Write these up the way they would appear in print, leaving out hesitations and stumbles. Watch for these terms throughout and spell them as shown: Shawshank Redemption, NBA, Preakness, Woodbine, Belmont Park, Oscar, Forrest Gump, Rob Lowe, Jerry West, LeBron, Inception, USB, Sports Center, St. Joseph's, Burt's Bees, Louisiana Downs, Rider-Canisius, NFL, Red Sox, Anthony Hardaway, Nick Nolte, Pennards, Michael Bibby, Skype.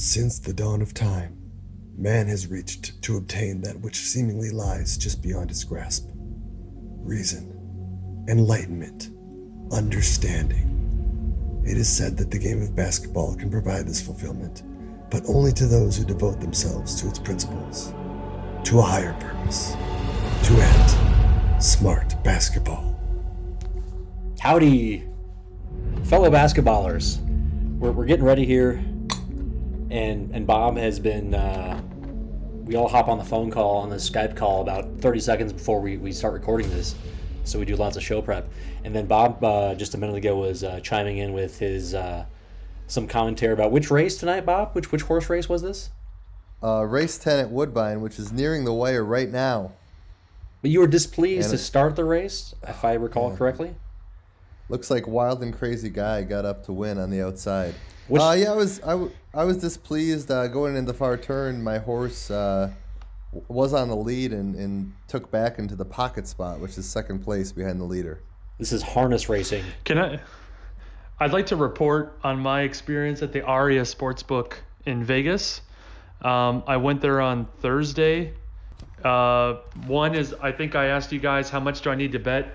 Since the dawn of time, man has reached to obtain that which seemingly lies just beyond his grasp. Reason, enlightenment, understanding. It is said that the game of basketball can provide this fulfillment, but only to those who devote themselves to its principles, to a higher purpose, to end smart basketball. Howdy, fellow basketballers. We're getting ready here. And Bob has been, we all hop on the phone call, on the Skype call about 30 seconds before we start recording this. So we do lots of show prep. And then Bob, just a minute ago, was chiming in with his, some commentary about which race tonight, Bob? Which horse race was this? Race 10 at Woodbine, which is nearing the wire right now. But you were displeased to start the race, if I recall correctly? Looks like Wild and Crazy Guy got up to win on the outside. I was displeased going into the far turn. My horse was on the lead and took back into the pocket spot, which is second place behind the leader. This is harness racing. I'd like to report on my experience at the Aria Sportsbook in Vegas. I went there on Thursday. One is, I think I asked you guys how much do I need to bet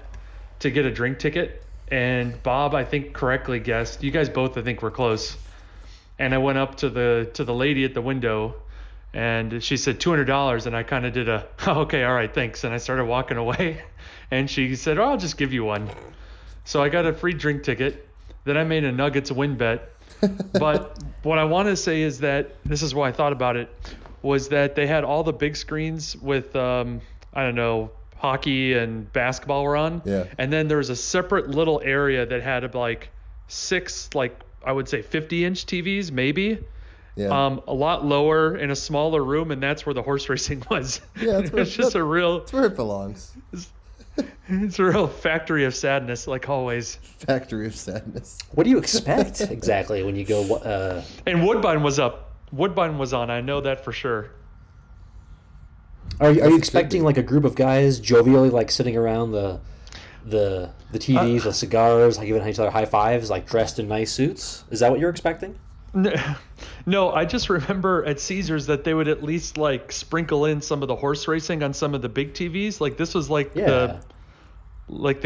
to get a drink ticket. And Bob, I think, correctly guessed. You guys both, I think, were close. And I went up to the lady at the window, and she said $200. And I kind of did a, okay, all right, thanks. And I started walking away. And she said, I'll just give you one. So I got a free drink ticket. Then I made a Nuggets win bet. But what I want to say is that, this is why I thought about it, was that they had all the big screens with, I don't know, hockey and basketball were on. Yeah. And then there was a separate little area that had like six, like I would say 50-inch TVs, maybe. Yeah. A lot lower in a smaller room, and that's where the horse racing was. Yeah, it's it's where it belongs. It's a real factory of sadness, like always. Factory of sadness. What do you expect exactly when you go? And Woodbine was up. Woodbine was on. I know that for sure. Are you expecting like a group of guys jovially like sitting around the TVs with cigars, like giving each other high fives, like dressed in nice suits? Is that what you're expecting? No, I just remember at Caesars that they would at least like sprinkle in some of the horse racing on some of the big TVs. Like this was like the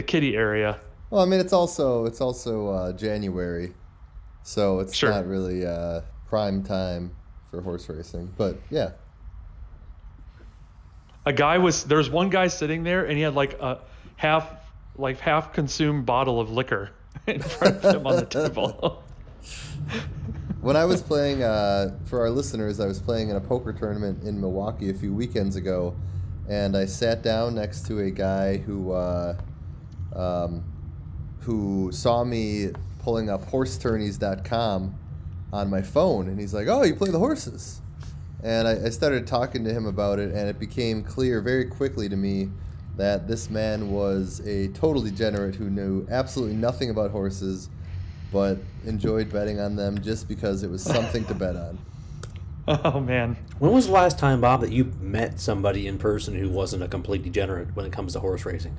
kiddie area. Well, I mean it's also January, so it's not really prime time for horse racing. But yeah. There's one guy sitting there and he had like a half consumed bottle of liquor in front of him on the table. When I was playing, for our listeners, I was playing in a poker tournament in Milwaukee a few weekends ago, and I sat down next to a guy who saw me pulling up horseturnies.com on my phone, and he's like, oh, you play the horses. And I started talking to him about it, and it became clear very quickly to me that this man was a total degenerate who knew absolutely nothing about horses, but enjoyed betting on them just because it was something to bet on. Oh, man. When was the last time, Bob, that you met somebody in person who wasn't a complete degenerate when it comes to horse racing?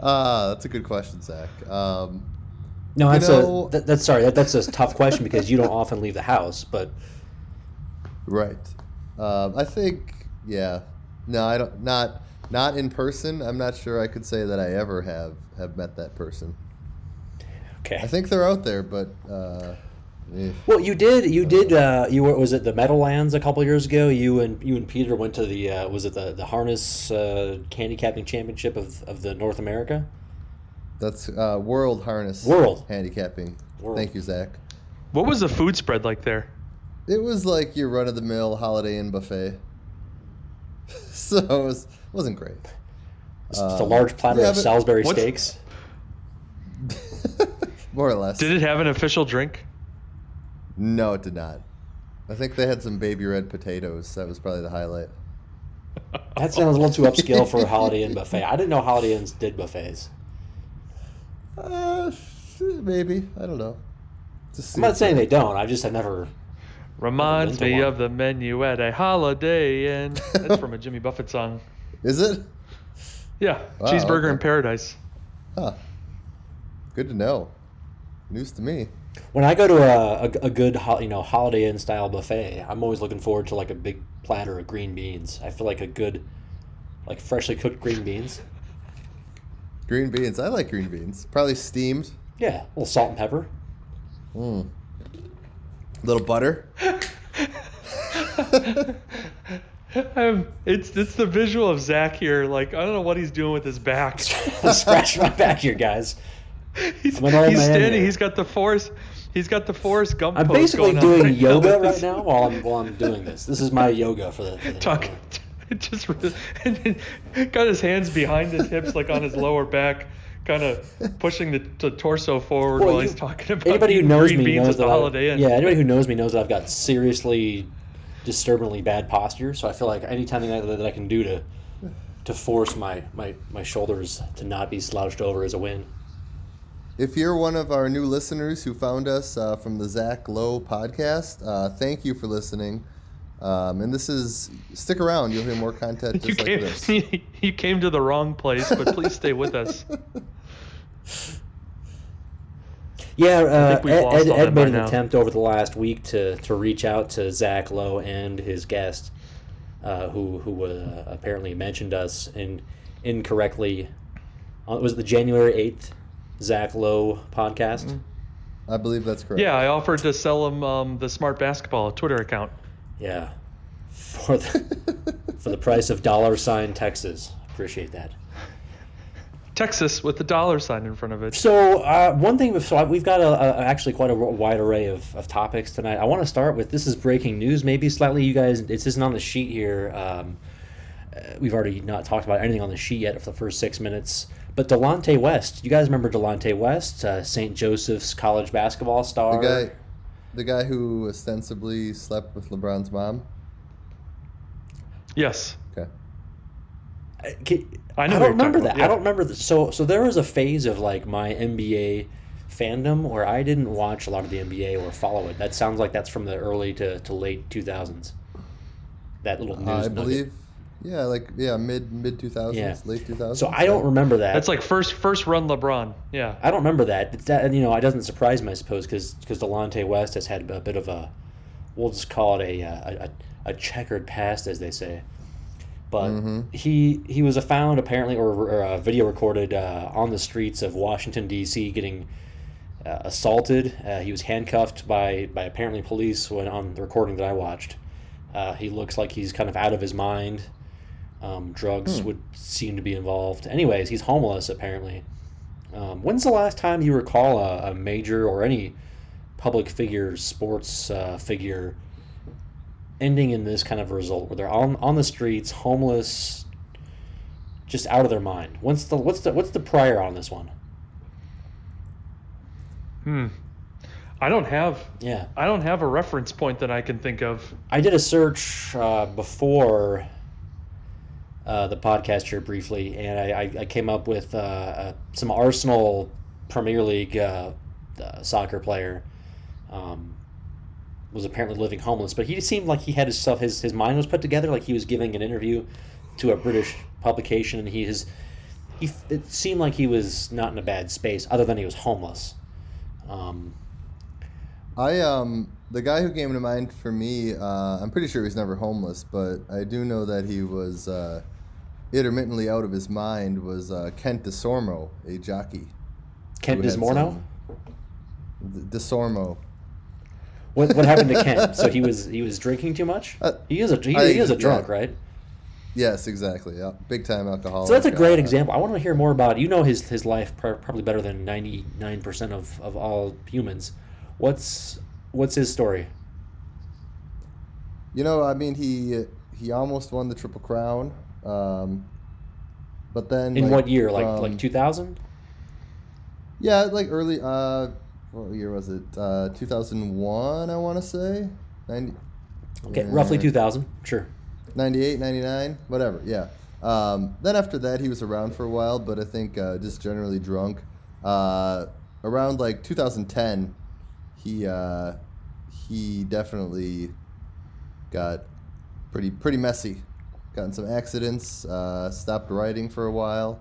That's a good question, Zach. No, that's a tough question because you don't often leave the house, but right. I think, yeah, no, I don't. Not in person. I'm not sure I could say that I ever have met that person. Okay. I think they're out there, but. Well, you did. You were, was it the Meadowlands a couple years ago? You and Peter went to the was it the harness handicapping championship of the North America? That's World Harness. World. Handicapping. World. Thank you, Zach. What was the food spread like there? It was like your run-of-the-mill Holiday Inn buffet. So it wasn't great. It's just a large platter of Salisbury steaks. More or less. Did it have an official drink? No, it did not. I think they had some baby red potatoes. That was probably the highlight. That sounds a little too upscale for a Holiday Inn buffet. I didn't know Holiday Inns did buffets. Maybe. I don't know. I'm not saying they don't. I just have never. Reminds me of the menu at a Holiday Inn. That's from a Jimmy Buffett song. Is it? Yeah. Wow, Cheeseburger in Paradise. Huh. Good to know. News to me. When I go to a good Holiday Inn style buffet, I'm always looking forward to like a big platter of green beans. I feel like a good, like freshly cooked green beans. Green beans. I like green beans. Probably steamed. Yeah, a little salt and pepper. Mm. A little butter. It's the visual of Zach here. Like, I don't know what he's doing with his back. Scratch my back here, guys. He's standing. He's got the Forrest Gump. I'm basically doing right yoga now. Right now while I'm doing this. This is my yoga for the talk. Just and then got his hands behind his hips, like on his lower back, kind of pushing the torso forward while he's talking about anybody who knows green me beans knows at the Holiday Inn. Yeah, anybody who knows me knows that I've got seriously disturbingly bad posture. So I feel like anytime that I can do to force my shoulders to not be slouched over is a win. If you're one of our new listeners who found us from the Zach Lowe podcast, thank you for listening. And this is, stick around, you'll hear more content just like this. You came to the wrong place, but please stay with us. Yeah, Ed made an attempt over the last week to reach out to Zach Lowe and his guest, who apparently mentioned us incorrectly. Was it the January 8th? Zach Lowe podcast? I believe that's correct. Yeah, I offered to sell him the Smart Basketball Twitter account. Yeah. For the price of $Texas. Appreciate that. Texas with the $sign in front of it. So one thing, we've got actually quite a wide array of topics tonight. I want to start with, this is breaking news, maybe slightly, you guys, it isn't on the sheet here. We've already not talked about anything on the sheet yet for the first 6 minutes. But Delonte West, you guys remember Delonte West, St. Joseph's college basketball star? The guy who ostensibly slept with LeBron's mom? Yes. Okay. I don't remember that. Yeah. I don't remember that. So there was a phase of like my NBA fandom where I didn't watch a lot of the NBA or follow it. That sounds like that's from the early to late 2000s. That little news nugget. I believe. Yeah, mid 2000s, yeah. Late 2000s. So I don't remember that. That's like first run LeBron. Yeah, I don't remember that. It doesn't surprise me, I suppose, because Delonte West has had a bit of a, we'll just call it a checkered past, as they say. But he was found apparently or video recorded on the streets of Washington D.C. getting assaulted. He was handcuffed by apparently police when on the recording that I watched. He looks like he's kind of out of his mind. Drugs would seem to be involved. Anyways, he's homeless, apparently. When's the last time you recall a major or any public figure, sports figure, ending in this kind of result, where they're on the streets, homeless, just out of their mind? What's the prior on this one? I don't have. Yeah. I don't have a reference point that I can think of. I did a search before the podcast here briefly, and I came up with some Arsenal Premier League soccer player was apparently living homeless, but he seemed like he had his stuff, his mind was put together, like he was giving an interview to a British publication, and it seemed like he was not in a bad space, other than he was homeless. The guy who came to mind for me, I'm pretty sure he was never homeless, but I do know that he was intermittently out of his mind, was Kent Desormeaux, a jockey. Kent Desormeaux? Desormeaux. What happened to Kent? So he was drinking too much? He is a drunk, yeah. Right? Yes, exactly. Big time alcoholic. So that's a great example. I want to hear more about, his life probably better than 99% of all humans. What's his story? He almost won the Triple Crown, but then in what year? Like 2000? Yeah, like early. What year was it? 2001, I want to say. 90. Okay, roughly 2000. Sure. 98, 99, whatever. Yeah. Then after that, he was around for a while, but I think just generally drunk. Around like 2010. He definitely got pretty messy. Got in some accidents. Stopped riding for a while.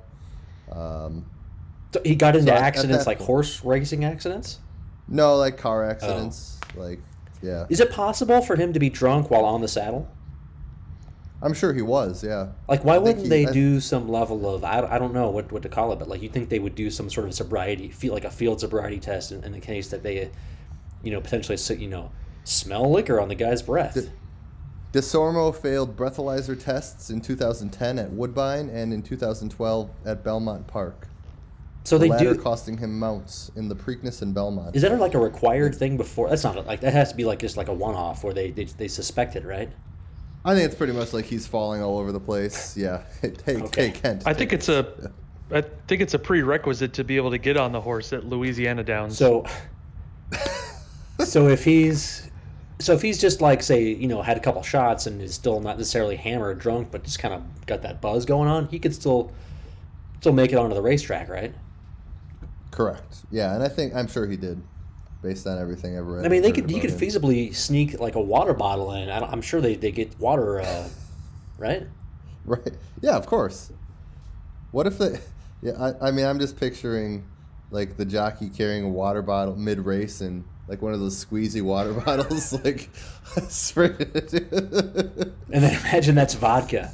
So he got into accidents, like horse racing accidents? No, like car accidents. Oh. Like, yeah. Is it possible for him to be drunk while on the saddle? I'm sure he was, yeah. Like, why wouldn't they do some level of, I don't know what to call it, but, like, you think they would do some sort of sobriety, like a field sobriety test in the case that they, you know, potentially, you know, smell liquor on the guy's breath. Desormeaux failed breathalyzer tests in 2010 at Woodbine and in 2012 at Belmont Park. So the latter costing him mounts in the Preakness and Belmont. Is that like a required thing before? That's not like, that has to be like just like a one-off where they suspect it, right? I think it's pretty much like he's falling all over the place. Yeah. Hey, Kent. I think it's a prerequisite to be able to get on the horse at Louisiana Downs. So if he's just like, say, you know, had a couple shots and is still not necessarily hammered, drunk, but just kind of got that buzz going on, he could still make it onto the racetrack, right? Correct. Yeah, and I'm sure he did. Based on everything I've read. I mean, he could feasibly sneak like a water bottle in. I'm sure they get water, right? Right. Yeah, of course. What if they? Yeah, I mean, I'm just picturing like the jockey carrying a water bottle mid race and like one of those squeezy water bottles, like sprayed. And then imagine that's vodka.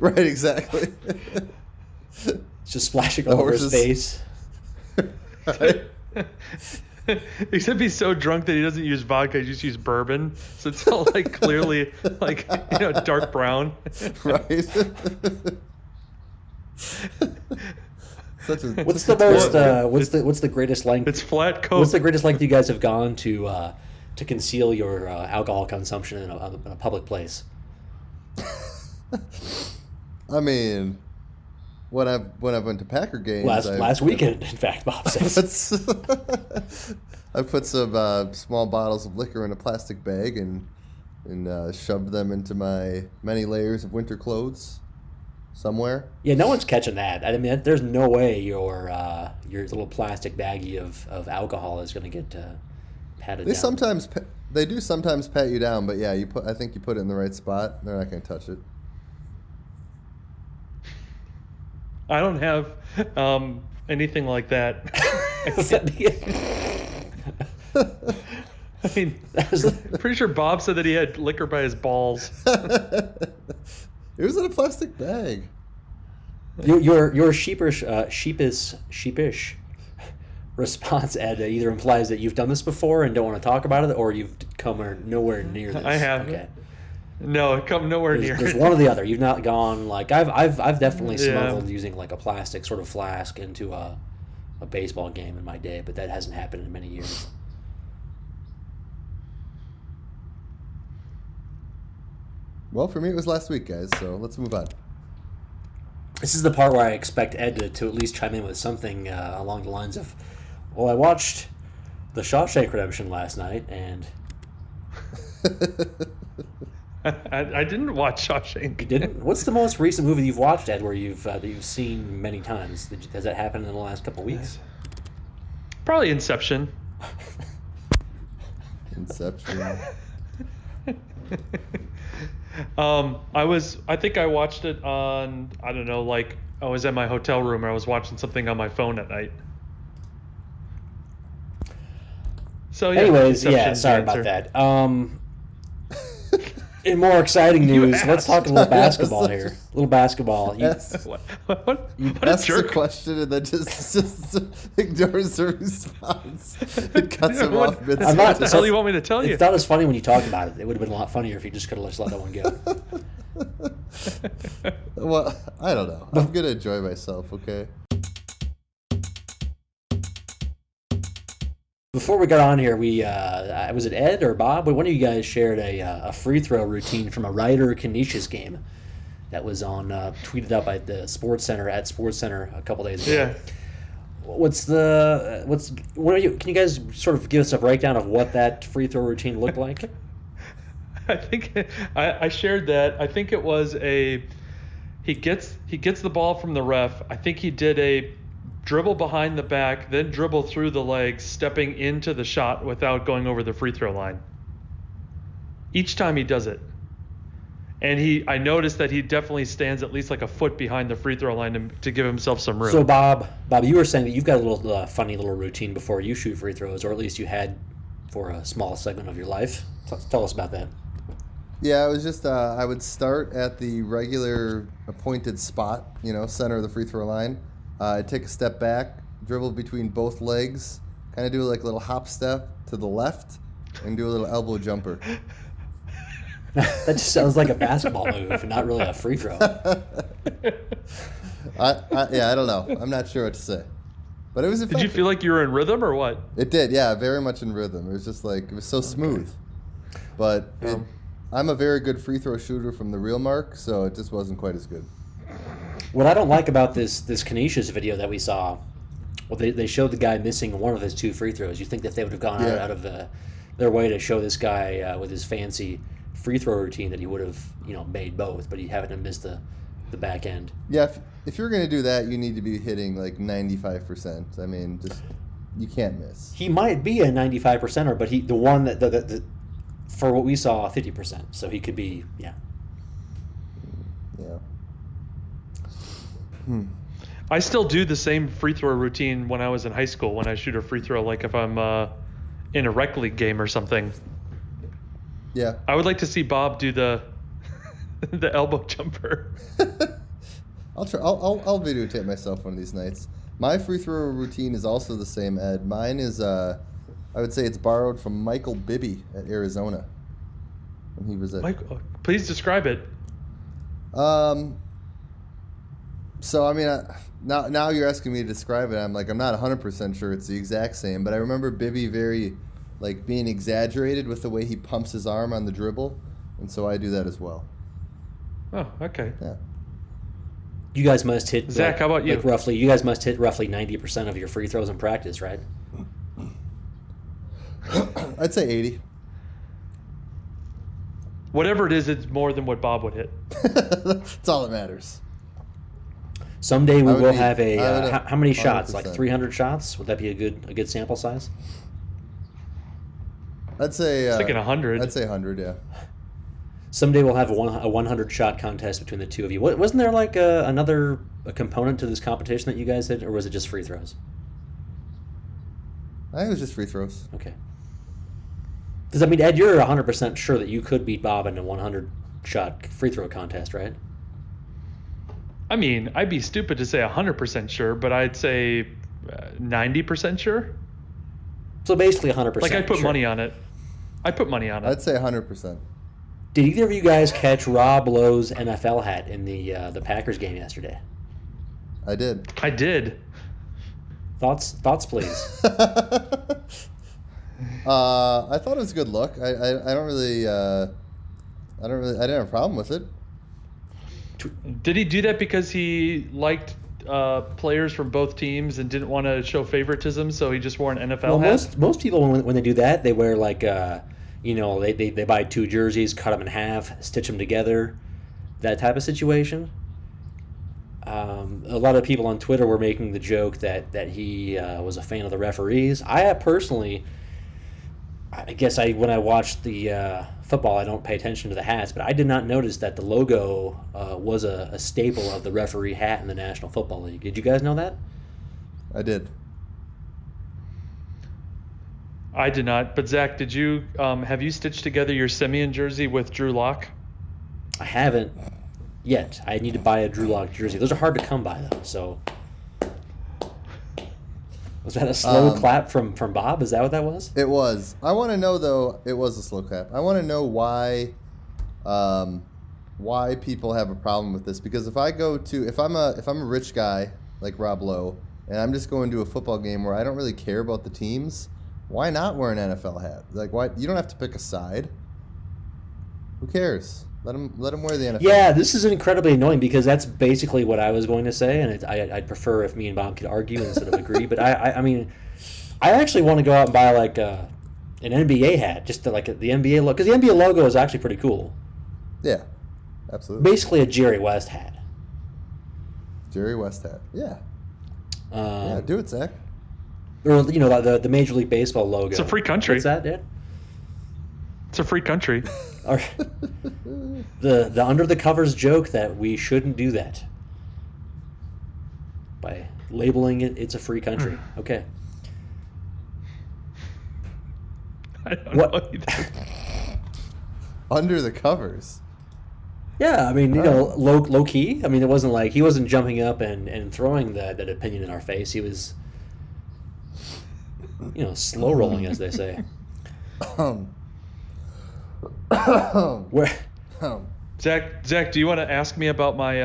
Right. Exactly. It's just splashing all over his face. Right. Except he's so drunk that he doesn't use vodka, he just uses bourbon. So it's all like clearly like, you know, dark brown. Right. What's the greatest length? It's flat Coke. What's the greatest length you guys have gone to conceal your alcohol consumption in a public place? I mean, When I've went to Packer games last weekend, in fact, Bob says I put some small bottles of liquor in a plastic bag and shoved them into my many layers of winter clothes somewhere. Yeah, no one's catching that. I mean, there's no way your little plastic baggie of alcohol is going to get patted down. They sometimes pat you down, but yeah, I think you put it in the right spot. They're not going to touch it. I don't have anything like that. I mean, I'm pretty sure Bob said that he had liquor by his balls. It was in a plastic bag. Your sheepish response, Ed, either implies that you've done this before and don't want to talk about it, or you've come nowhere near this. I have. Okay. No, come nowhere near. There's one or the other. You've not gone like I've definitely smuggled using like a plastic sort of flask into a baseball game in my day, but that hasn't happened in many years. Well, for me it was last week, guys. So let's move on. This is the part where I expect Ed to at least chime in with something along the lines of, "Well, I watched the Shawshank Redemption last night and." I didn't watch Shawshank. You didn't? What's the most recent movie you've watched, Ed, where you've seen many times? Has that happened in the last couple weeks? Probably Inception. I think I watched it on, I don't know, like I was at my hotel room and I was watching something on my phone at night. So yeah, anyways, yeah, sorry about that. In more exciting news, let's talk a little basketball here. A little basketball. What a jerk. A question and then just ignores the response. It cuts him off. I'm not the hell you want me to tell you. It's not as funny when you talk about it. It would have been a lot funnier if you just could have just let that one go. Well, I don't know. I'm going to enjoy myself, okay? Before we got on here, was it Ed or Bob? One of you guys shared a free throw routine from a Rider-Canisius game that was on tweeted up by the Sports Center a couple days ago. Yeah. Can you guys sort of give us a breakdown of what that free throw routine looked like? I think I shared that. I think it was he gets the ball from the ref. I think he did a dribble behind the back, then dribble through the legs, stepping into the shot without going over the free throw line. Each time he does it. And I noticed that he definitely stands at least like a foot behind the free throw line to give himself some room. So, Bob, you were saying that you've got a little funny little routine before you shoot free throws, or at least you had for a small segment of your life. Tell us about that. Yeah, it was just I would start at the regular appointed spot, center of the free throw line. I'd take a step back, dribble between both legs, kind of do like a little hop step to the left, and do a little elbow jumper. That just sounds like a basketball move and not really a free throw. Yeah, I don't know. I'm not sure what to say. But it was effective. Did you feel like you were in rhythm or what? It did, yeah, very much in rhythm. It was just like, it was so smooth. But I'm a very good free throw shooter from the real mark, so it just wasn't quite as good. What I don't like about this Canisius video that we saw, well, they showed the guy missing one of his two free throws. You think that they would have gone out of their way to show this guy with his fancy free throw routine that he would have, made both, but he happened to miss the back end. Yeah, if you're going to do that, you need to be hitting like 95%. I mean, just you can't miss. He might be a 95%er, but the one that for what we saw, 50%. So he could be, yeah. I still do the same free throw routine when I was in high school. When I shoot a free throw, like if I'm in a rec league game or something. Yeah. I would like to see Bob do the elbow jumper. I'll try. I'll videotape myself one of these nights. My free throw routine is also the same, Ed. Mine is I would say it's borrowed from Michael Bibby at Arizona. When he was at Michael, please describe it. So I mean, now you're asking me to describe it. I'm like, I'm not 100% sure it's the exact same, but I remember Bibby very. Like being exaggerated with the way he pumps his arm on the dribble, and so I do that as well. Oh, okay. Yeah. You guys must hit Zach. How about you? You guys must hit roughly 90% of your free throws in practice, right? I'd say 80. Whatever it is, it's more than what Bob would hit. That's all that matters. Someday we will have a how many shots? 100%. Like 300 shots? Would that be a good sample size? I'd say it's like 100. I'd say 100, yeah. Someday we'll have a 100-shot contest between the two of you. Wasn't there like another component to this competition that you guys did, or was it just free throws? I think it was just free throws. Okay. Because, I mean, Ed, you're 100% sure that you could beat Bob in a 100-shot free throw contest, right? I mean, I'd be stupid to say 100% sure, but I'd say 90% sure. So basically 100%. Like, I'd put money on it. I'd say 100%. Did either of you guys catch Rob Lowe's NFL hat in the Packers game yesterday? I did. Thoughts, please. I thought it was a good look. I didn't have a problem with it. Did he do that because he liked players from both teams and didn't want to show favoritism, so he just wore an NFL hat? Most people, when they do that, they wear like, they buy two jerseys, cut them in half, stitch them together, that type of situation. A lot of people on Twitter were making the joke that he was a fan of the referees. I personally, I guess when I watched the football, I don't pay attention to the hats, but I did not notice that the logo was a staple of the referee hat in the National Football League. Did you guys know that? I did. I did not. But Zach, did you have you stitched together your Simeon jersey with Drew Lock? I haven't yet. I need to buy a Drew Lock jersey. Those are hard to come by, though. So was that a slow clap from Bob? Is that what that was? It was. I want to know, though, it was a slow clap. I want to know why people have a problem with this. Because if I go to if I'm a rich guy like Rob Lowe and I'm just going to a football game where I don't really care about the teams, why not wear an NFL hat? Like, why? You don't have to pick a side. Who cares? Let him wear the NFL. Yeah, this is incredibly annoying because that's basically what I was going to say, and I'd prefer if me and Bob could argue instead of agree. But I mean, I actually want to go out and buy like an NBA hat, just to, like the NBA logo, because the NBA logo is actually pretty cool. Yeah, absolutely. Basically, a Jerry West hat. Jerry West hat, yeah. Yeah, do it, Zach. Or the Major League Baseball logo. It's a free country. What's that, dude? It's a free country. The under the covers joke that we shouldn't do that by labeling it. It's a free country. Okay. I don't know either. Under the covers. Yeah, I mean, you know, low key. I mean, it wasn't like he wasn't jumping up and throwing that opinion in our face. He was, you know, slow rolling, as they say. Zach, do you want to ask me about my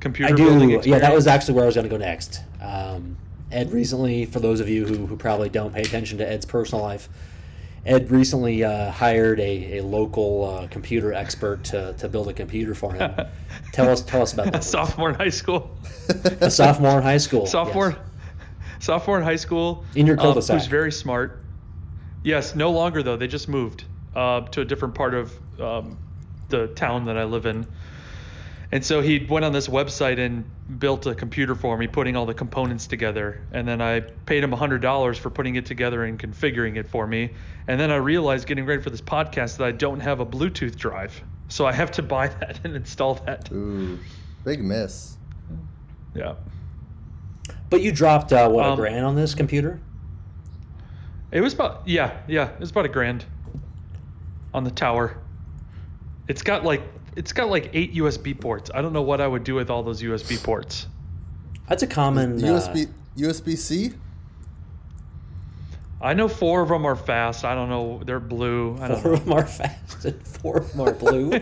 computer? I do. Building experience? Yeah, that was actually where I was going to go next. Ed recently, for those of you who probably don't pay attention to Ed's personal life, Ed recently hired a local computer expert to build a computer for him. Tell us about that. A sophomore in high school. Sophomore in high school. In your cul-de-sac. Who's very smart. Yes, no longer though. They just moved to a different part of the town that I live in. And so he went on this website and built a computer for me, putting all the components together. And then I paid him $100 for putting it together and configuring it for me. And then I realized, getting ready for this podcast, that I don't have a Bluetooth drive. So I have to buy that and install that. Ooh, big miss. Yeah. But you dropped, a grand on this computer? It was about, it was about $1,000 on the tower. It's got like 8 USB ports. I don't know what I would do with all those USB ports. That's a common USB-C. I know 4 of them are fast. I don't know, they're blue. Four of them are fast and 4 of them are blue.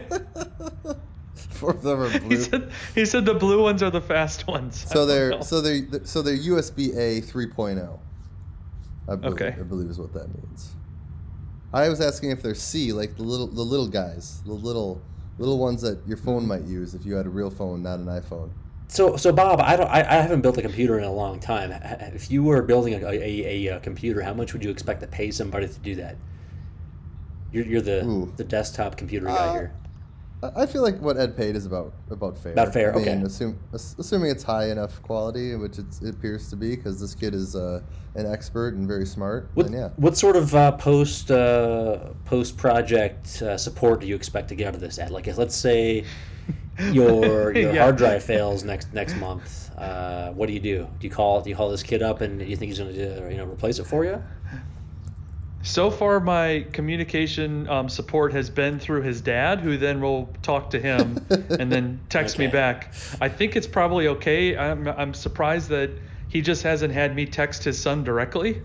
4 of them are blue. He said the blue ones are the fast ones. So they're USB-A 3.0. I believe is what that means. I was asking if they're C, like the little guys, the little ones that your phone might use if you had a real phone, not an iPhone. So Bob, I haven't built a computer in a long time. If you were building a computer, how much would you expect to pay somebody to do that? You're the desktop computer guy here. I feel like what Ed paid is about fair. About fair, okay. I mean, assuming it's high enough quality, which it appears to be, because this kid is an expert and very smart. What sort of post project support do you expect to get out of this, Ed? Like, let's say your hard drive fails next month. What do you do? Do you call this kid up and you think he's going to replace it for you? So far, my communication support has been through his dad, who then will talk to him and then text me back. I think it's probably okay. I'm surprised that he just hasn't had me text his son directly.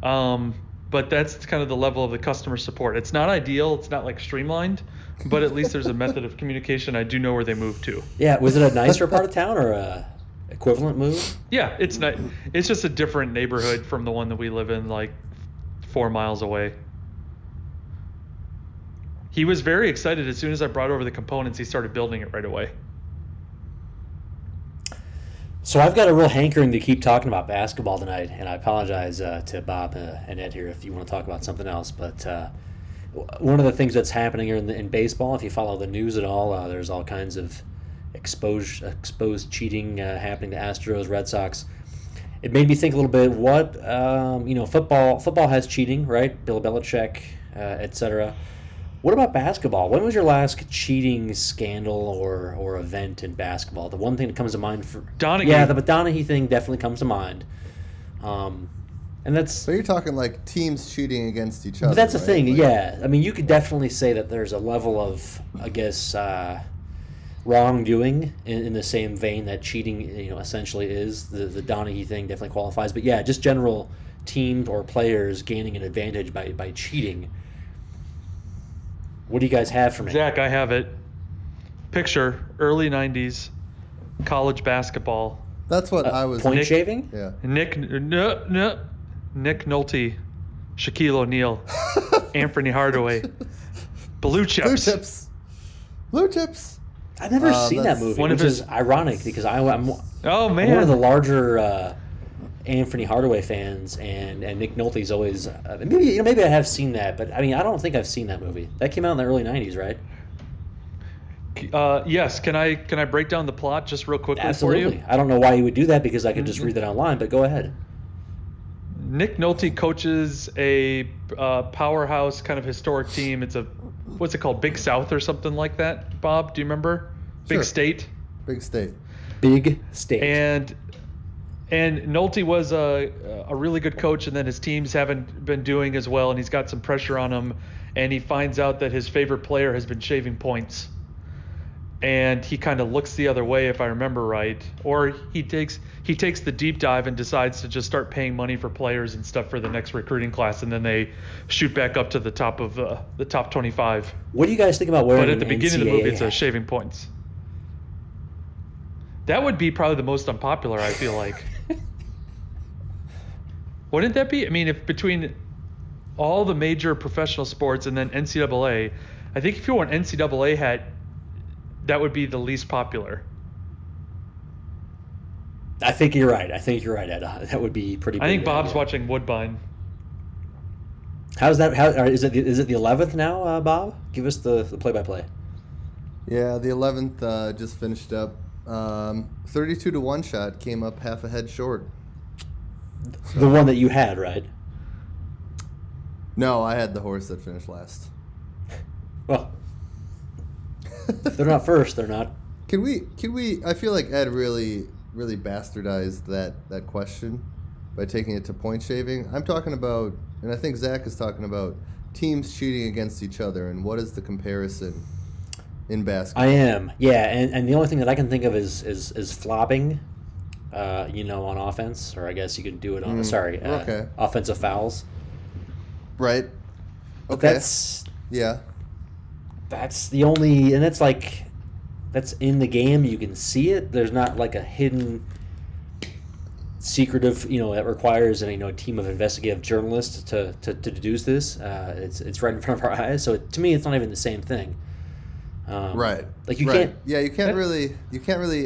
But that's kind of the level of the customer support. It's not ideal. It's not like streamlined, but at least there's a method of communication. I do know where they moved to. Yeah. Was it a nicer part of town or a equivalent move? Yeah, it's not. It's just a different neighborhood from the one that we live in, like 4 miles away. He was very excited. As soon as I brought over the components, he started building it right away. So I've got a real hankering to keep talking about basketball tonight, and I apologize to Bob and Ed here if you want to talk about something else. But one of the things that's happening here in baseball, if you follow the news at all, there's all kinds of exposed cheating happening to Astros, Red Sox. It made me think a little bit. What football has cheating, right? Bill Belichick, etc. What about basketball? When was your last cheating scandal or event in basketball? The one thing that comes to mind for Donaghy. Yeah, the Donaghy thing definitely comes to mind. And that's so you're talking like teams cheating against each other. But that's the thing, like, yeah. I mean, you could definitely say that there's a level of, I guess, wrongdoing in the same vein that cheating, essentially is. The Donaghy thing definitely qualifies, but yeah, just general teams or players gaining an advantage by cheating. What do you guys have for me? Zach, I have it. Picture early 90s college basketball. That's what I was. Point shaving? Yeah. Nick Nolte, Shaquille O'Neal, Anthony Hardaway, Blue Chips. I've never seen that movie, which is ironic because I'm one of the larger Anthony Hardaway fans, and Nick Nolte's always maybe I have seen that, but I mean I don't think I've seen that movie. That came out in the early 90s, right? Yes. Can I break down the plot just real quickly? Absolutely. For you? I don't know why you would do that because I could just read that online, but go ahead. Nick Nolte coaches a powerhouse kind of historic team. It's a, what's it called? Big South or something like that, Bob? Do you remember? Sure. Big State? Big State. Big State. And Nolte was a really good coach, and then his teams haven't been doing as well, and he's got some pressure on him, and he finds out that his favorite player has been shaving points. And he kind of looks the other way, if I remember right, or he takes the deep dive and decides to just start paying money for players and stuff for the next recruiting class, and then they shoot back up to the top of the top 25. What do you guys think about wearing? But at the beginning of the movie, it's a shaving points. That would be probably the most unpopular, I feel like. Wouldn't that be? I mean, if between all the major professional sports and then NCAA, I think if you wore an NCAA hat, that would be the least popular. I think you're right, Ed. That would be pretty big. I think Bob's watching Woodbine. How's that? How is it the 11th now, Bob? Give us the play-by-play. Yeah, the 11th just finished up. 32-1 shot came up half a head short. So. The one that you had, right? No, I had the horse that finished last. Well, if they're not first, they're not. Can we? I feel like Ed really bastardized that question by taking it to point shaving. I'm talking about, and I think Zach is talking about, teams cheating against each other, and what is the comparison in basketball? I am, yeah, and the only thing that I can think of is flopping, on offense, or I guess you can do it on offensive fouls. Right. Okay. But that's, yeah. That's the only, and that's like, that's in the game. You can see it. There's not like a hidden, secretive, that requires a team of investigative journalists to deduce this. It's right in front of our eyes. So to me, it's not even the same thing. Right. Like you can't. Yeah, you can't really.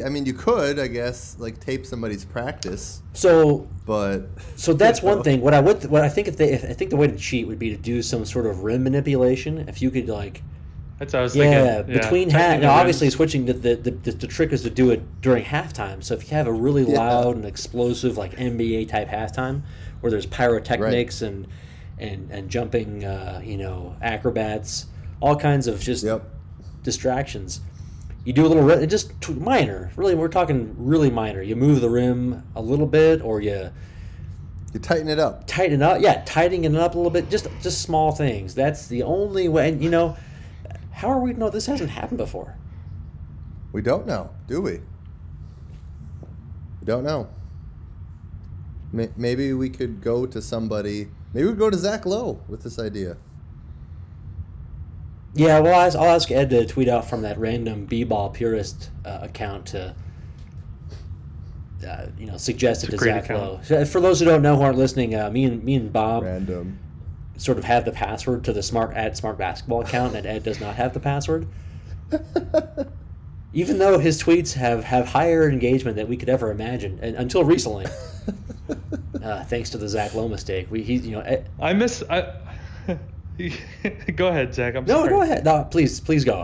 I mean, you could, I guess, like tape somebody's practice. So that's one thing. I think the way to cheat would be to do some sort of rim manipulation. If you could like. That's what I was thinking. Between half. Now, obviously, switching to the trick is to do it during halftime. So if you have a really loud and explosive, like NBA type halftime, where there's pyrotechnics and jumping, acrobats, all kinds of just distractions. You do a little just minor. Really, we're talking really minor. You move the rim a little bit, or you tighten it up. Tightening it up a little bit. Just small things. That's the only way. And, how are we? No, this hasn't happened before. We don't know, do we? We don't know. Maybe we could go to somebody. Maybe we could go to Zach Lowe with this idea. Yeah, well, I'll ask Ed to tweet out from that random b-ball purist account to, suggest it to Zach Lowe. For those who don't know, who aren't listening, me and Bob. Random. Sort of have the password to the smart basketball account, and Ed does not have the password. Even though his tweets have higher engagement than we could ever imagine, and until recently, thanks to the Zach Lowe mistake, Ed, I miss. Go ahead, Zach. No, go ahead. No, please go.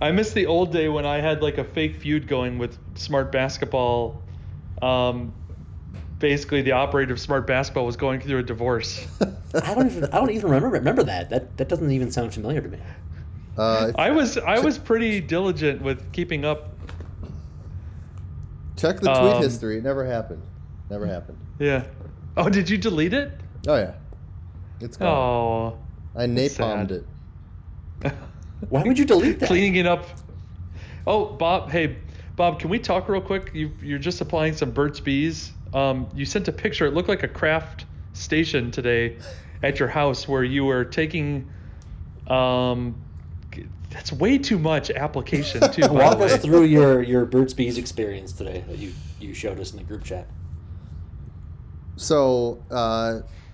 I miss the old day when I had like a fake feud going with smart basketball. Basically, the operator of Smart Basketball was going through a divorce. I don't even remember that. That doesn't even sound familiar to me. I was pretty diligent with keeping up. Check the tweet history. It never happened. Yeah. Oh, did you delete it? Oh yeah. It's gone. Oh. I napalmed it. Why would you delete that? Cleaning it up. Oh, Bob. Hey, Bob. Can we talk real quick? You're just applying some Burt's Bees. You sent a picture. It looked like a craft station today at your house where you were taking. That's way too much application. Too. Walk us through your Burt's Bees experience today that you showed us in the group chat. So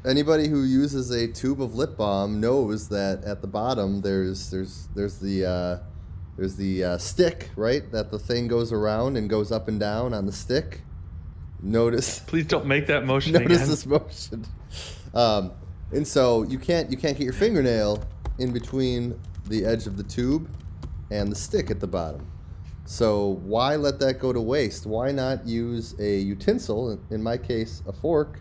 anybody who uses a tube of lip balm knows that at the bottom there's the stick, right? That the thing goes around and goes up and down on the stick. Notice. Please don't make that motion again. Notice this motion. And so you can't get your fingernail in between the edge of the tube and the stick at the bottom. So why let that go to waste? Why not use a utensil, in my case a fork,